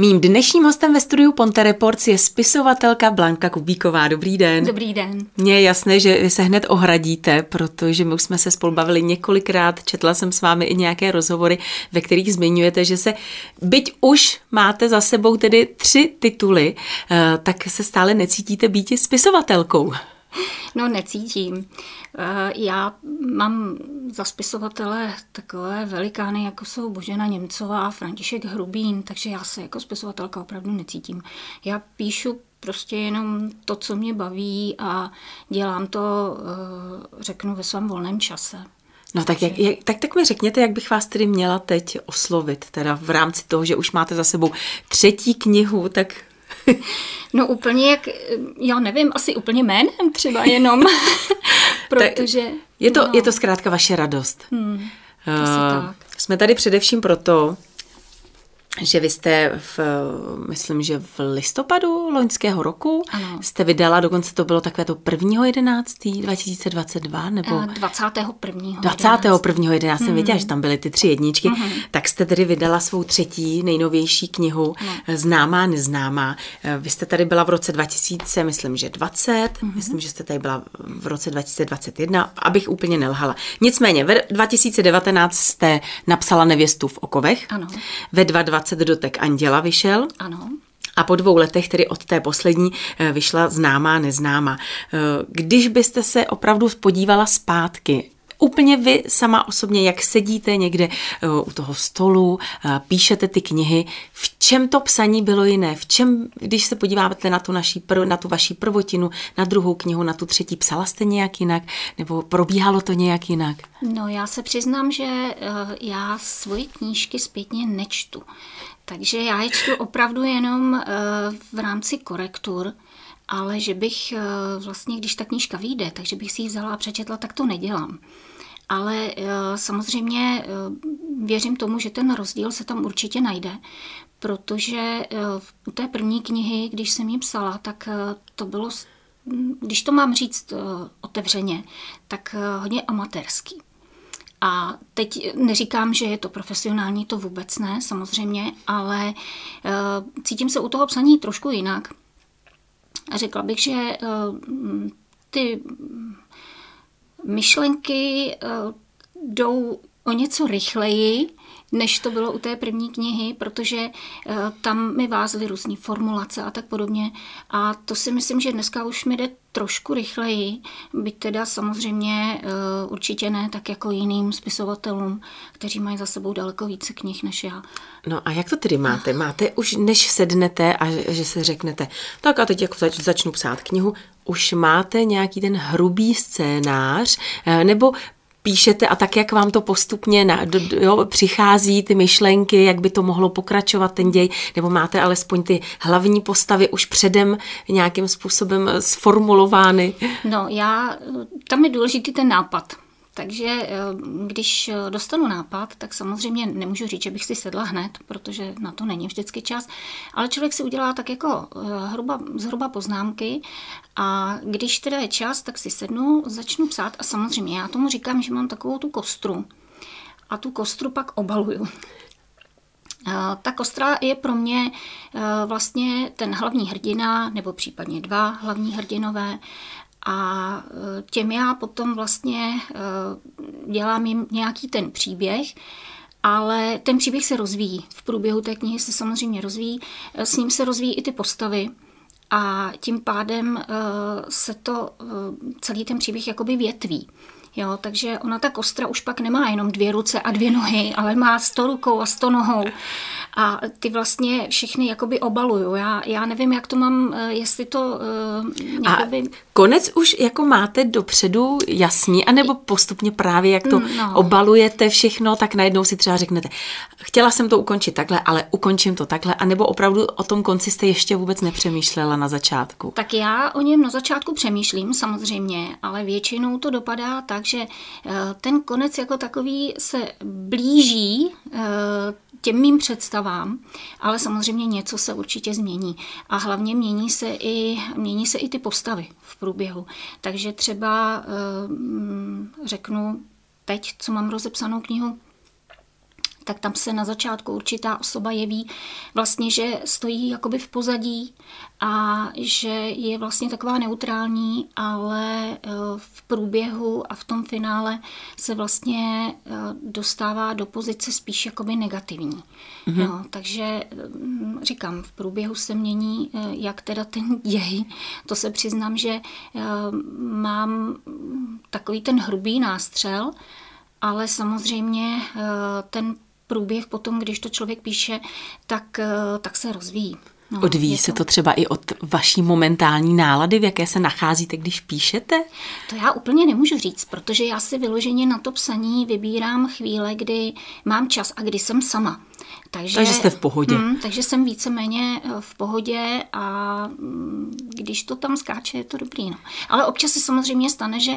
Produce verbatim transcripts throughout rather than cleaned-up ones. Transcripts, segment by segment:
Mým dnešním hostem ve studiu Ponte Reports je spisovatelka Blanka Kubíková. Dobrý den. Dobrý den. Mně je jasné, že vy se hned ohradíte, protože my už jsme se spolu bavili několikrát, četla jsem s vámi i nějaké rozhovory, ve kterých zmiňujete, že se, byť už máte za sebou tedy tři tituly, tak se stále necítíte býti spisovatelkou. No, necítím. Já mám za spisovatele takové velikány, jako jsou Božena Němcová a František Hrubín, takže já se jako spisovatelka opravdu necítím. Já píšu prostě jenom to, co mě baví, a dělám to, řeknu, ve svém volném čase. No tak, jak, jak, tak, tak mi řekněte, jak bych vás tedy měla teď oslovit, teda v rámci toho, že už máte za sebou třetí knihu, tak... No úplně jak, já nevím, asi úplně jménem třeba jenom, protože... Je to, no. je to zkrátka vaše radost. Hmm, uh, tak. Jsme tady především proto, že vy jste, v, myslím, že v listopadu loňského roku ano. jste vydala, dokonce to bylo takové to prvního jedenáctého dva tisíce dvacet dva, nebo... dvacátého prvního jedenáctého jsem hmm. věděla, že tam byly ty tři jedničky, hmm. tak jste tedy vydala svou třetí nejnovější knihu, no. Známá, neznámá. Vy jste tady byla v roce dva tisíce, myslím, že dvacet, hmm. myslím, že jste tady byla v roce dva tisíce dvacet jedna, abych úplně nelhala. Nicméně, ve dva tisíce devatenáct jste napsala Nevěstu v okovech, ano. ve dvacet dvacet Dotek anděla vyšel. Ano. A po dvou letech, tedy od té poslední, vyšla Známá, neznámá. Když byste se opravdu podívala zpátky, úplně vy sama osobně, jak sedíte někde u toho stolu, píšete ty knihy, v čem to psaní bylo jiné? V čem, když se podíváte na tu, naší, na tu vaši prvotinu, na druhou knihu, na tu třetí, psala jste nějak jinak? Nebo probíhalo to nějak jinak? No, já se přiznám, že já svoji knížky zpětně nečtu. Takže já je čtu opravdu jenom v rámci korektur. Ale že bych vlastně, když ta knížka vyjde, takže bych si ji vzala a přečetla, tak to nedělám. Ale samozřejmě věřím tomu, že ten rozdíl se tam určitě najde, protože u té první knihy, když jsem ji psala, tak to bylo, když to mám říct otevřeně, tak hodně amatérský. A teď neříkám, že je to profesionální, to vůbec ne, samozřejmě, ale cítím se u toho psaní trošku jinak. A řekla bych, že ty myšlenky jdou o něco rychleji, než to bylo u té první knihy, protože tam mi vázly různé formulace a tak podobně. A to si myslím, že dneska už mi jde trošku rychleji, byť teda samozřejmě určitě ne tak jako jiným spisovatelům, kteří mají za sebou daleko více knih než já. No a jak to tedy máte? Máte už, než sednete a že se řeknete, tak a teď jako zač, začnu psát knihu, už máte nějaký ten hrubý scénář, nebo píšete a tak, jak vám to postupně na, do, jo, přichází ty myšlenky, jak by to mohlo pokračovat ten děj, nebo máte alespoň ty hlavní postavy už předem nějakým způsobem sformulovány? No, já, tam je důležitý ten nápad. Takže když dostanu nápad, tak samozřejmě nemůžu říct, že bych si sedla hned, protože na to není vždycky čas, ale člověk si udělá tak jako hruba, zhruba poznámky, a když teda je čas, tak si sednu, začnu psát a samozřejmě já tomu říkám, že mám takovou tu kostru a tu kostru pak obaluju. Ta kostra je pro mě vlastně ten hlavní hrdina nebo případně dva hlavní hrdinové. A těm já potom vlastně dělám jim nějaký ten příběh, ale ten příběh se rozvíjí. V průběhu té knihy se samozřejmě rozvíjí, s ním se rozvíjí i ty postavy a tím pádem se to celý ten příběh jakoby větví. Jo, takže ona ta kostra už pak nemá jenom dvě ruce a dvě nohy, ale má sto rukou a sto nohou. A ty vlastně všechny jakoby obaluju. Já, já nevím, jak to mám, jestli to... Uh, jakoby... A konec už jako máte dopředu jasný, anebo postupně právě jak to no. obalujete všechno, tak najednou si třeba řeknete, chtěla jsem to ukončit takhle, ale ukončím to takhle, anebo opravdu o tom konci jste ještě vůbec nepřemýšlela na začátku? Tak já o něm na začátku přemýšlím samozřejmě, ale většinou to dopadá tak, že ten konec jako takový se blíží těm mým představám, ale samozřejmě něco se určitě změní. A hlavně mění se i, mění se i ty postavy v průběhu. Takže třeba řeknu teď, co mám rozepsanou knihu, tak tam se na začátku určitá osoba jeví vlastně, že stojí jakoby v pozadí a že je vlastně taková neutrální, ale v průběhu a v tom finále se vlastně dostává do pozice spíš jakoby negativní. Mhm. No, takže říkám, v průběhu se mění, jak teda ten děj, to se přiznám, že mám takový ten hrubý nástřel, ale samozřejmě ten průběh potom, když to člověk píše, tak, tak se rozvíjí. No, Odvíjí se to... to třeba i od vaší momentální nálady, v jaké se nacházíte, když píšete? To já úplně nemůžu říct, protože já si vyloženě na to psaní vybírám chvíle, kdy mám čas a kdy jsem sama. Takže, takže jste v pohodě. Hmm, takže jsem víceméně v pohodě a když to tam skáče, je to dobrý. No. Ale občas se samozřejmě stane, že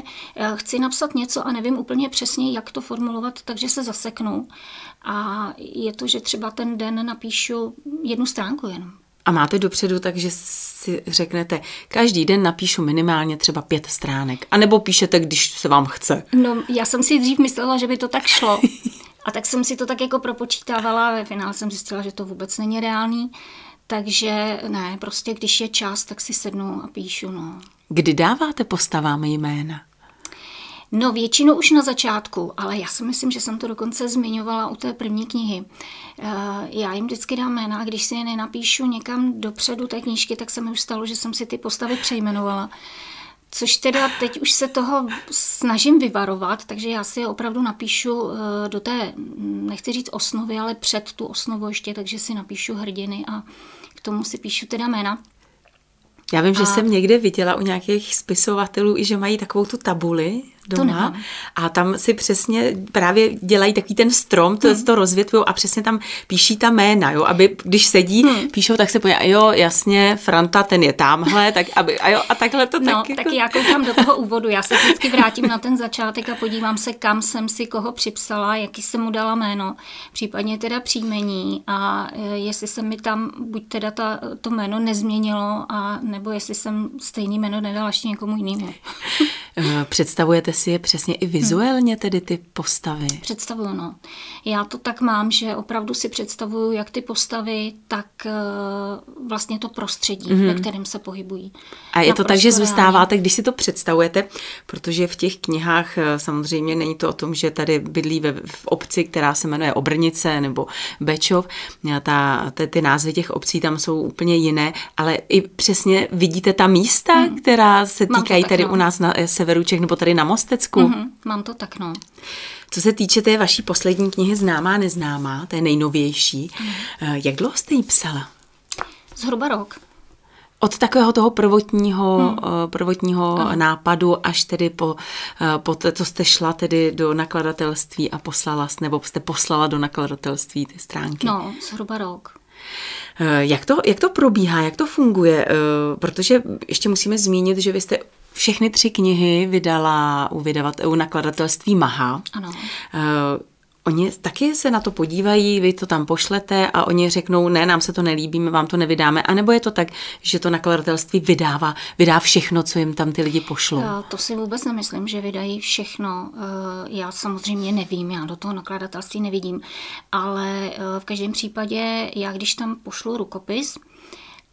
chci napsat něco a nevím úplně přesně, jak to formulovat, takže se zaseknu. A je to, že třeba ten den napíšu jednu stránku jenom. A máte dopředu tak, že si řeknete, každý den napíšu minimálně třeba pět stránek. A nebo píšete, když se vám chce. No, já jsem si dřív myslela, že by to tak šlo. A tak jsem si to tak jako propočítávala a ve finále jsem zjistila, že to vůbec není reálný. Takže ne, prostě když je čas, tak si sednu a píšu. No. Kdy dáváte postavám jména? No, většinou už na začátku, ale já si myslím, že jsem to dokonce zmiňovala u té první knihy. Já jim vždycky dám jména a když si je nenapíšu někam dopředu té knížky, tak se mi už stalo, že jsem si ty postavy přejmenovala. Což teda teď už se toho snažím vyvarovat, takže já si je opravdu napíšu do té, nechci říct osnovy, ale před tu osnovu ještě, takže si napíšu hrdiny a k tomu si píšu teda jména. Já vím, že a... jsem někde viděla u nějakých spisovatelů, i že mají takovou tu tabuli doma a tam si přesně právě dělají takový ten strom, to, hmm. to rozvětvují a přesně tam píší ta jména, jo, aby když sedí, hmm. píšou, tak se pojí, jo, jasně, Franta, ten je tamhle, tak aby, a jo, a takhle to no, taky. No, taky já koukám do toho úvodu, já se vždycky vrátím na ten začátek a podívám se, kam jsem si koho připsala, jaký jsem mu dala jméno, případně teda příjmení a jestli se mi tam buď teda ta, to jméno nezměnilo a nebo jestli jsem stejný jméno nedala ještě někomu jinému. Představujete si je přesně i vizuálně, tedy ty postavy? Představuju, no. Já to tak mám, že opravdu si představuju jak ty postavy, tak vlastně to prostředí, mm-hmm. ve kterém se pohybují. A je naprosto to tak, že zůstáváte, když si to představujete, protože v těch knihách samozřejmě není to o tom, že tady bydlí ve, v obci, která se jmenuje Obrnice nebo Bečov. Ta, ty, ty názvy těch obcí tam jsou úplně jiné, ale i přesně vidíte ta místa, mm. která se týkají tak, tady no. u nás na Severuček nebo tady na Mostecku. Mm-hmm, mám to tak, no. Co se týče té vaší poslední knihy Známá, neznámá, té nejnovější, mm. jak dlouho jste ji psala? Zhruba rok. Od takového toho prvotního, hmm. prvotního hmm. nápadu až tedy po, po to, co jste šla tedy do nakladatelství a poslala, nebo jste poslala do nakladatelství ty stránky? No, zhruba rok. Jak to, jak to probíhá, jak to funguje? Protože ještě musíme zmínit, že vy jste všechny tři knihy vydala u, vydavat, u nakladatelství Maha. Ano. Oni taky se na to podívají, vy to tam pošlete a oni řeknou, ne, nám se to nelíbí, my vám to nevydáme. A nebo je to tak, že to nakladatelství vydává, vydá všechno, co jim tam ty lidi pošlou? To si vůbec nemyslím, že vydají všechno. Já samozřejmě nevím, já do toho nakladatelství nevidím. Ale v každém případě, já když tam pošlu rukopis,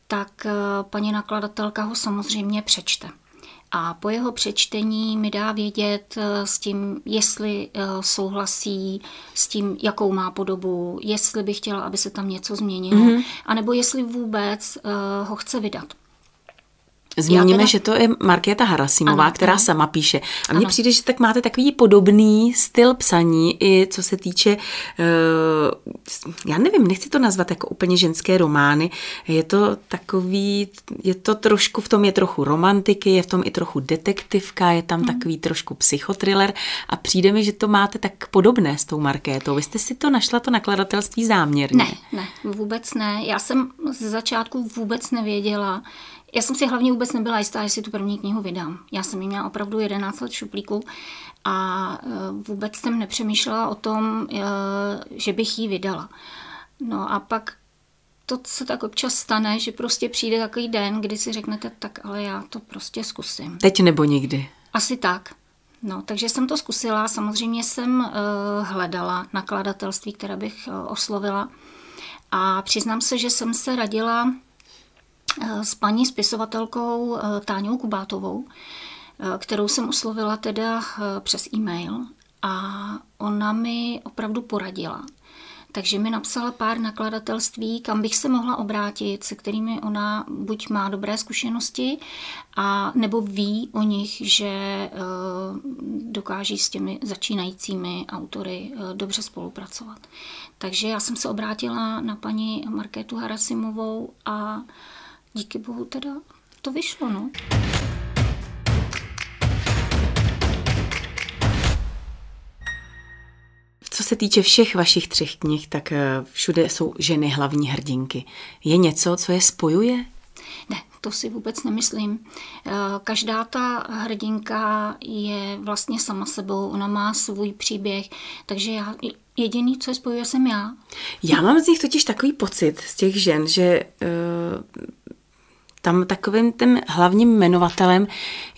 tak paní nakladatelka ho samozřejmě přečte. A po jeho přečtení mi dá vědět s tím, jestli souhlasí s tím, jakou má podobu, jestli by chtěla, aby se tam něco změnilo, mm-hmm. anebo jestli vůbec ho chce vydat. Zmíníme, teda... že to je Markéta Harasimová, ano, která ano. sama píše. A mně přijde, že tak máte takový podobný styl psaní, i co se týče, já nevím, nechci to nazvat jako úplně ženské romány, je to takový, je to trošku, v tom je trochu romantiky, je v tom i trochu detektivka, je tam hmm. takový trošku psychotriller a přijde mi, že to máte tak podobné s tou Markétou. Vy jste si to našla, to nakladatelství záměrně? Ne, ne, vůbec ne. Já jsem ze začátku vůbec nevěděla. Já jsem si hlavně vůbec nebyla jistá, jestli tu první knihu vydám. Já jsem ji měla opravdu jedenáct let v šuplíku a vůbec jsem nepřemýšlela o tom, že bych ji vydala. No a pak to se tak občas stane, že prostě přijde takový den, kdy si řeknete, tak ale já to prostě zkusím. Teď nebo nikdy? Asi tak. No, takže jsem to zkusila. Samozřejmě jsem uh, hledala nakladatelství, které bych uh, oslovila. A přiznám se, že jsem se radila uh, s paní spisovatelkou uh, Táňou Kubátovou, uh, kterou jsem oslovila teda uh, přes e-mail. A ona mi opravdu poradila. Takže mi napsala pár nakladatelství, kam bych se mohla obrátit, se kterými ona buď má dobré zkušenosti, a nebo ví o nich, že e, dokáží s těmi začínajícími autory e, dobře spolupracovat. Takže já jsem se obrátila na paní Markétu Harasimovou a díky bohu teda to vyšlo, no. Co se týče všech vašich třech knih, tak všude jsou ženy hlavní hrdinky. Je něco, co je spojuje? Ne, to si vůbec nemyslím. Každá ta hrdinka je vlastně sama sebou, ona má svůj příběh, takže já, jediný, co je spojuje, jsem já. Já mám z nich totiž takový pocit, z těch žen, že uh, tam takovým tím hlavním jmenovatelem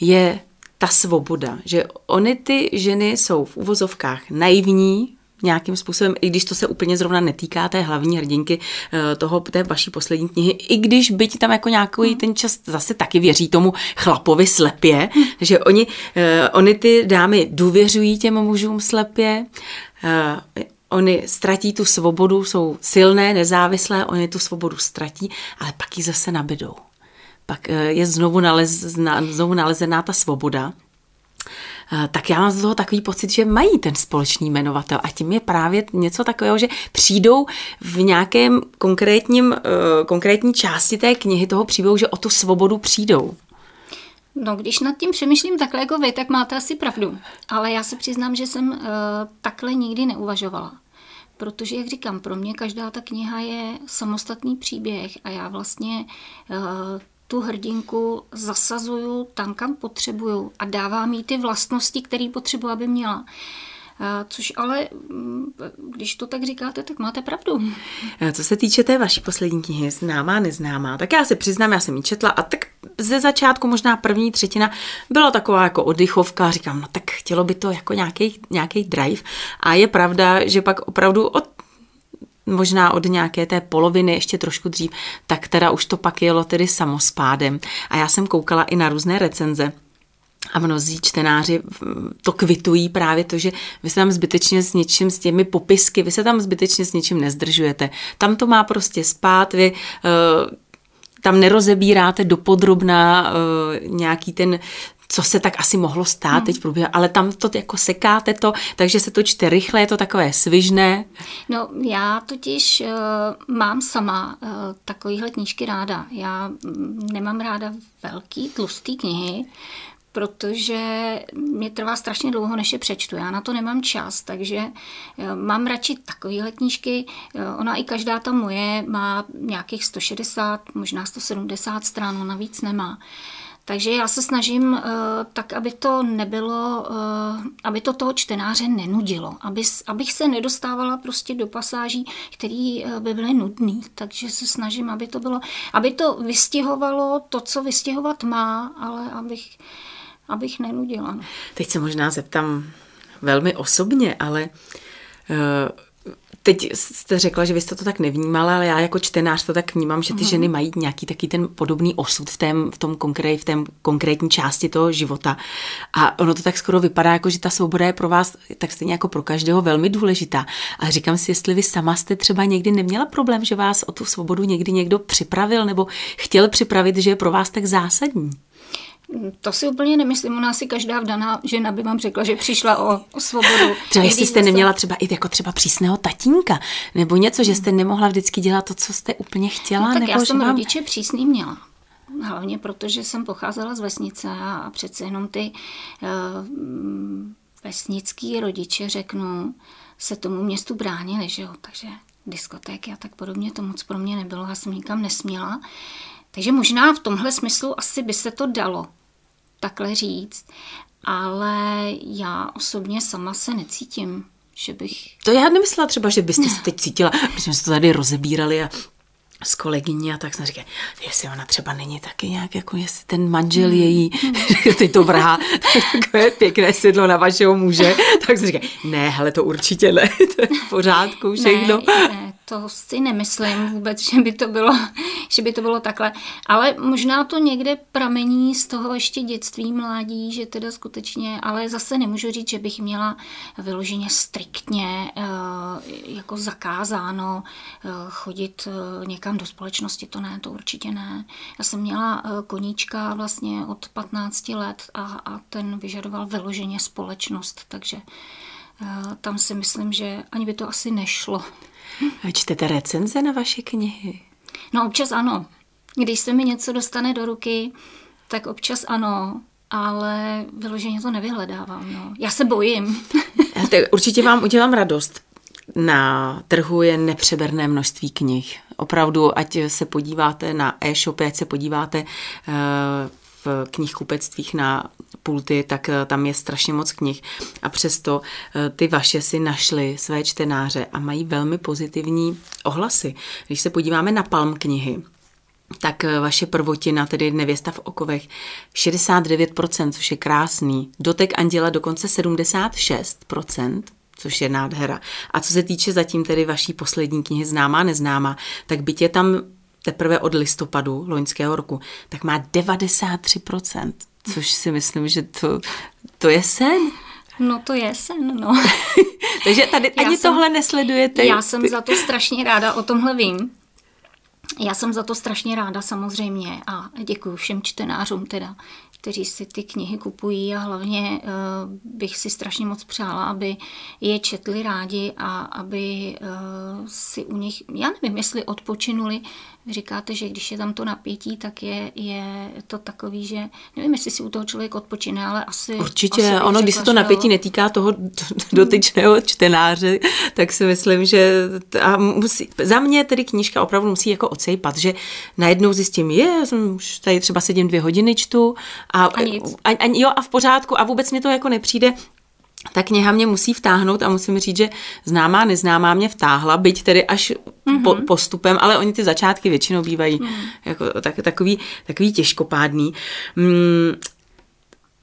je ta svoboda, že ony ty ženy jsou v uvozovkách naivní, nějakým způsobem, i když to se úplně zrovna netýká té hlavní hrdinky toho, té vaší poslední knihy, i když byť tam jako nějaký ten čas zase taky věří tomu chlapovi slepě, že oni, oni ty dámy důvěřují těm mužům slepě, oni ztratí tu svobodu, jsou silné, nezávislé, oni tu svobodu ztratí, ale pak ji zase nabydou. Pak je znovu, nalez, znovu nalezená ta svoboda, tak já mám z toho takový pocit, že mají ten společný jmenovatel a tím je právě něco takového, že přijdou v nějakém konkrétním, konkrétní části té knihy toho příběhu, že o tu svobodu přijdou. No, když nad tím přemýšlím takhle jako vy, tak máte asi pravdu, ale já se přiznám, že jsem uh, takhle nikdy neuvažovala. Protože, jak říkám, pro mě každá ta kniha je samostatný příběh a já vlastně uh, tu hrdinku zasazuju tam, kam potřebuju a dávám jí ty vlastnosti, které potřebuji, aby měla. Uh, což ale, když to tak říkáte, tak máte pravdu. Co se týče té vaší poslední knihy, Známá, neznámá, tak já se přiznám, já jsem ji četla a tak ze začátku možná první třetina byla taková jako oddychovka, říkám, no tak chtělo by to jako nějaký, nějaký drive a je pravda, že pak opravdu od, možná od nějaké té poloviny ještě trošku dřív, tak teda už to pak jelo tedy samospádem a já jsem koukala i na různé recenze. A mnozí čtenáři to kvitují právě to, že vy se tam zbytečně s něčím, s těmi popisky, vy se tam zbytečně s něčím nezdržujete. Tam to má prostě spát, vy uh, tam nerozebíráte dopodrobna uh, nějaký ten, co se tak asi mohlo stát hmm. teď průběh, ale tam to jako sekáte to, takže se to čte rychle, je to takové svižné. No, já totiž uh, mám sama uh, takovýhle knížky ráda. Já nemám ráda velký, tlustý knihy, protože mě trvá strašně dlouho, než je přečtu. Já na to nemám čas, takže mám radši takovéhle knížky. Ona i každá ta moje má nějakých sto šedesát, možná sto sedmdesát stran, ona víc nemá. Takže já se snažím tak, aby to nebylo, aby to toho čtenáře nenudilo, aby, abych se nedostávala prostě do pasáží, které by byly nudný. Takže se snažím, aby to bylo, aby to vystihovalo to, co vystihovat má, ale abych, abych nenudila. Teď se možná zeptám velmi osobně, ale Uh... teď jste řekla, že vy jste to tak nevnímala, ale já jako čtenář to tak vnímám, že ty ženy mají nějaký taky ten podobný osud v, tém, v, tom konkré, v tém konkrétní části toho života. A ono to tak skoro vypadá, jako že ta svoboda je pro vás tak stejně jako pro každého velmi důležitá. A říkám si, jestli vy sama jste třeba někdy neměla problém, že vás o tu svobodu někdy někdo připravil nebo chtěl připravit, že je pro vás tak zásadní. To si úplně nemyslím, ona si každá vdaná žena by vám řekla, že přišla o, o svobodu. Třeba jestli jste neměla třeba i jako třeba přísného tatínka, nebo něco, že jste nemohla vždycky dělat to, co jste úplně chtěla. No tak nebo já jsem vám rodiče přísný měla. Hlavně protože jsem pocházela z vesnice a přece jenom ty uh, vesnický rodiče, řeknu, se tomu městu bránili, že jo, takže diskotéky a tak podobně, to moc pro mě nebylo, já jsem nikam nesměla. Takže možná v tomhle smyslu asi by se to dalo takhle říct, ale já osobně sama se necítím, že bych... To já nemyslela třeba, že byste se teď cítila, protože jsme se to tady rozebírali a s kolegyní a tak jsem říkala, jestli ona třeba není taky nějak, jako jestli ten manžel její, teď to vrhá, takové pěkné sedlo na vašeho muže, tak jsem říkala, ne, hele, to určitě ne, to je v pořádku, všechno. Ne, ne, to si nemyslím vůbec, že by to bylo, že by to bylo takhle, ale možná to někde pramení z toho ještě dětství, mládí, že teda skutečně, ale zase nemůžu říct, že bych měla vyloženě striktně jako zakázáno chodit někam do společnosti, to ne, to určitě ne. Já jsem měla koníčka vlastně od patnácti let a, a ten vyžadoval vyloženě společnost, takže tam si myslím, že ani by to asi nešlo. A čtete recenze na vaše knihy? No občas ano. Když se mi něco dostane do ruky, tak občas ano, ale vyloženě to nevyhledávám. No. Já se bojím. Tak určitě vám udělám radost. Na trhu je nepřeberné množství knih. Opravdu, ať se podíváte na e-shopy, ať se podíváte v knihkupectvích na pulty, tak tam je strašně moc knih. A přesto ty vaše si našly své čtenáře a mají velmi pozitivní ohlasy. Když se podíváme na Palmknihy, tak vaše prvotina, tedy Nevěsta v okovech, šedesát devět procent, což je krásný. Dotek anděla dokonce sedmdesát šest procent. Což je nádhera. A co se týče zatím tedy vaší poslední knihy Známá neznámá, tak byť je tam teprve od listopadu loňského roku, tak má devadesát tři procent, což si myslím, že to, to je sen. No to je sen, no. Takže tady ani jsem, tohle nesledujete. Já jsem za to strašně ráda, o tomhle vím. Já jsem za to strašně ráda samozřejmě a děkuji všem čtenářům teda, kteří si ty knihy kupují a hlavně bych si strašně moc přála, aby je četli rádi a aby si u nich, já nevím, jestli odpočinuli. Vy říkáte, že když je tam to napětí, tak je, je to takový, že nevím, jestli si u toho člověk odpočine, ale asi... Určitě, asi ono, když se to napětí netýká toho dotyčného čtenáře, tak si myslím, že a musí, za mě tedy knížka opravdu musí jako ocejpat, že najednou zjistím, je, tady třeba sedím dvě hodiny čtu a, a, a, a, jo, a v pořádku a vůbec mě to jako nepřijde. Ta kniha mě musí vtáhnout a musím říct, že Známá neznámá mě vtáhla, byť tedy až mm-hmm. po, postupem, ale oni ty začátky většinou bývají mm. jako tak, takový, takový těžkopádný. Mm,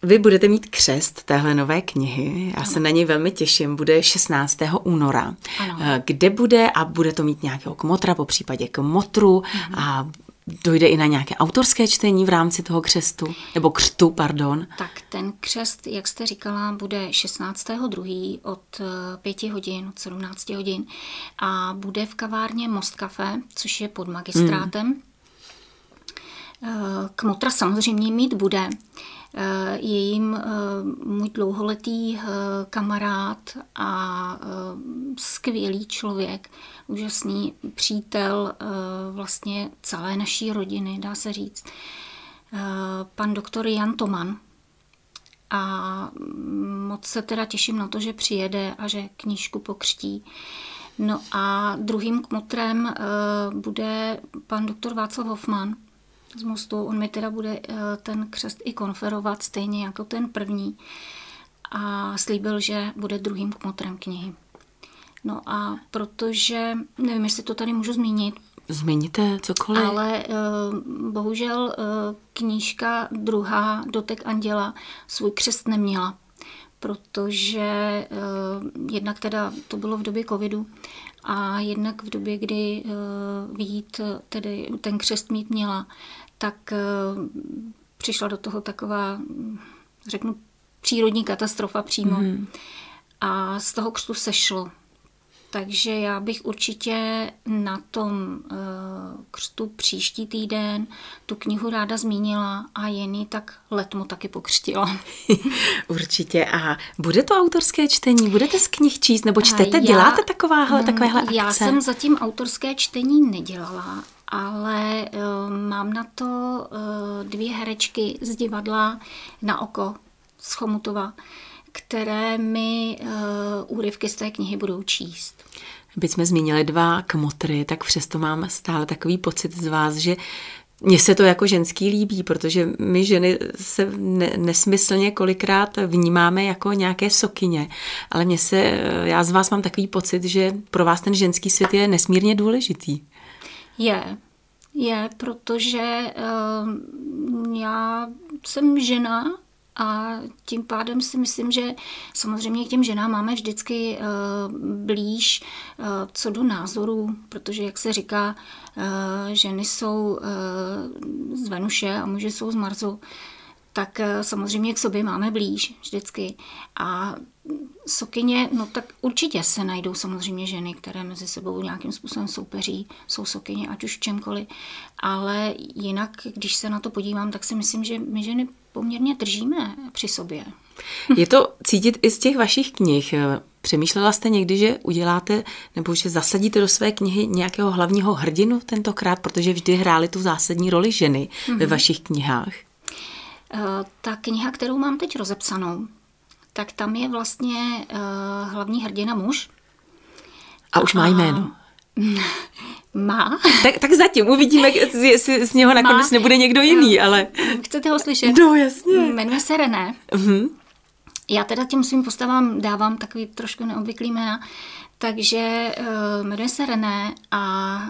vy budete mít křest téhle nové knihy, já ano. se na něj velmi těším, bude šestnáctého února, ano. kde bude a bude to mít nějakého kmotra, po případě kmotru mm-hmm. a dojde i na nějaké autorské čtení v rámci toho křestu, nebo křtu, pardon. Tak ten křest, jak jste říkala, bude šestnáctého druhého od pěti hodin, od sedmnácti hodin a bude v kavárně Most Café, což je pod magistrátem. Mm. Kmotra samozřejmě mít bude. Je jim můj dlouholetý kamarád a skvělý člověk, úžasný přítel vlastně celé naší rodiny, dá se říct, pan doktor Jan Toman. A moc se teda těším na to, že přijede a že knížku pokřtí. No a druhým kmotrem bude pan doktor Václav Hofman z Mostu, on mi teda bude ten křest i konferovat, stejně jako ten první. A slíbil, že bude druhým kmotrem knihy. No a protože, nevím, jestli to tady můžu zmínit. Zmíníte cokoliv. Ale bohužel knížka druhá, Dotek anděla, svůj křest neměla. Protože jednak teda to bylo v době covidu, a jednak v době, kdy uh, Vít, tedy ten křest mít měla, tak uh, přišla do toho taková, řeknu, přírodní katastrofa přímo. Mm. A z toho křtu sešlo. Takže já bych určitě na tom uh, křtu příští týden tu knihu ráda zmínila a Jenny tak letmo taky pokřtila. Určitě. A bude to autorské čtení? Budete z knih číst? Nebo čtete? Já, děláte takováhle, takovéhle akce? Já jsem zatím autorské čtení nedělala, ale uh, mám na to uh, dvě herečky z divadla Na oko z Chomutova, které mi uh, úryvky z té knihy budou číst. Byť jsme zmínili dva kmotry, tak přesto mám stále takový pocit z vás, že mně se to jako ženský líbí, protože my ženy se ne, nesmyslně kolikrát vnímáme jako nějaké sokyně, ale mně se, já z vás mám takový pocit, že pro vás ten ženský svět je nesmírně důležitý. Je, je, protože uh, já jsem žena a tím pádem si myslím, že samozřejmě k těm ženám máme vždycky uh, blíž uh, co do názorů, protože jak se říká, uh, ženy jsou uh, z Venuše a muži jsou z Marsu, tak uh, samozřejmě k sobě máme blíž vždycky. A sokyně, no tak určitě se najdou samozřejmě ženy, které mezi sebou nějakým způsobem soupeří, jsou sokyně, ať už v čemkoliv, ale jinak, když se na to podívám, tak si myslím, že my ženy poměrně držíme při sobě. Je to cítit i z těch vašich knih. Přemýšlela jste někdy, že uděláte nebo že zasadíte do své knihy nějakého hlavního hrdinu tentokrát, protože vždy hrály tu zásadní roli ženy mm-hmm. ve vašich knihách? Ta kniha, kterou mám teď rozepsanou, tak tam je vlastně uh, hlavní hrdina muž. A už má jméno. Má. Tak, tak zatím uvidíme, jestli z něho nakonec nebude někdo jiný, ale... Chcete ho slyšet? No, jasně. Jmenuje se René. Uh-huh. Já teda těm svým postavám dávám takový trošku neobvyklý jména. Takže uh, jmenuje se René a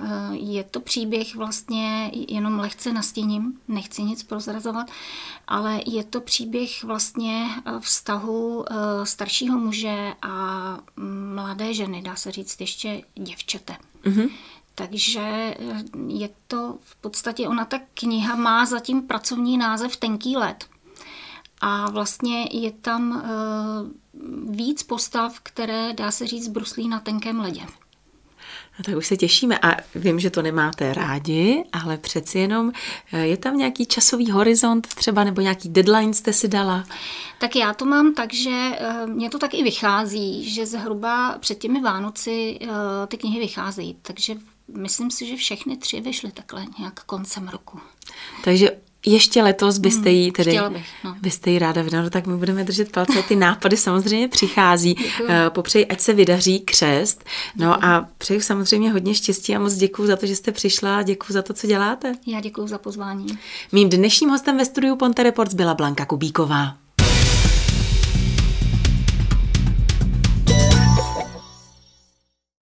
uh, je to příběh vlastně, jenom lehce nastíním, nechci nic prozrazovat, ale je to příběh vlastně vztahu uh, staršího muže a mladé ženy, dá se říct ještě děvčete. Mm-hmm. Takže je to v podstatě, ona ta kniha má zatím pracovní název Tenký led. A vlastně je tam e, víc postav, které, dá se říct, bruslí na tenkém ledě. No tak už se těšíme a vím, že to nemáte rádi, ale přeci jenom je tam nějaký časový horizont třeba nebo nějaký deadline jste si dala? Tak já to mám tak, že mě to tak i vychází, že zhruba před těmi Vánoci ty knihy vycházejí, takže myslím si, že všechny tři vyšly takhle nějak koncem roku. Takže ještě letos byste jí tedy, chtěla bych, no. byste jí ráda vydala, tak my budeme držet palce. Ty nápady samozřejmě přichází. Děkuju. Popřeji, ať se vydaří křest. No děkuju. A přeju samozřejmě hodně štěstí a moc děkuju za to, že jste přišla. Děkuju za to, co děláte. Já děkuju za pozvání. Mým dnešním hostem ve studiu Ponte Reports byla Blanka Kubíková.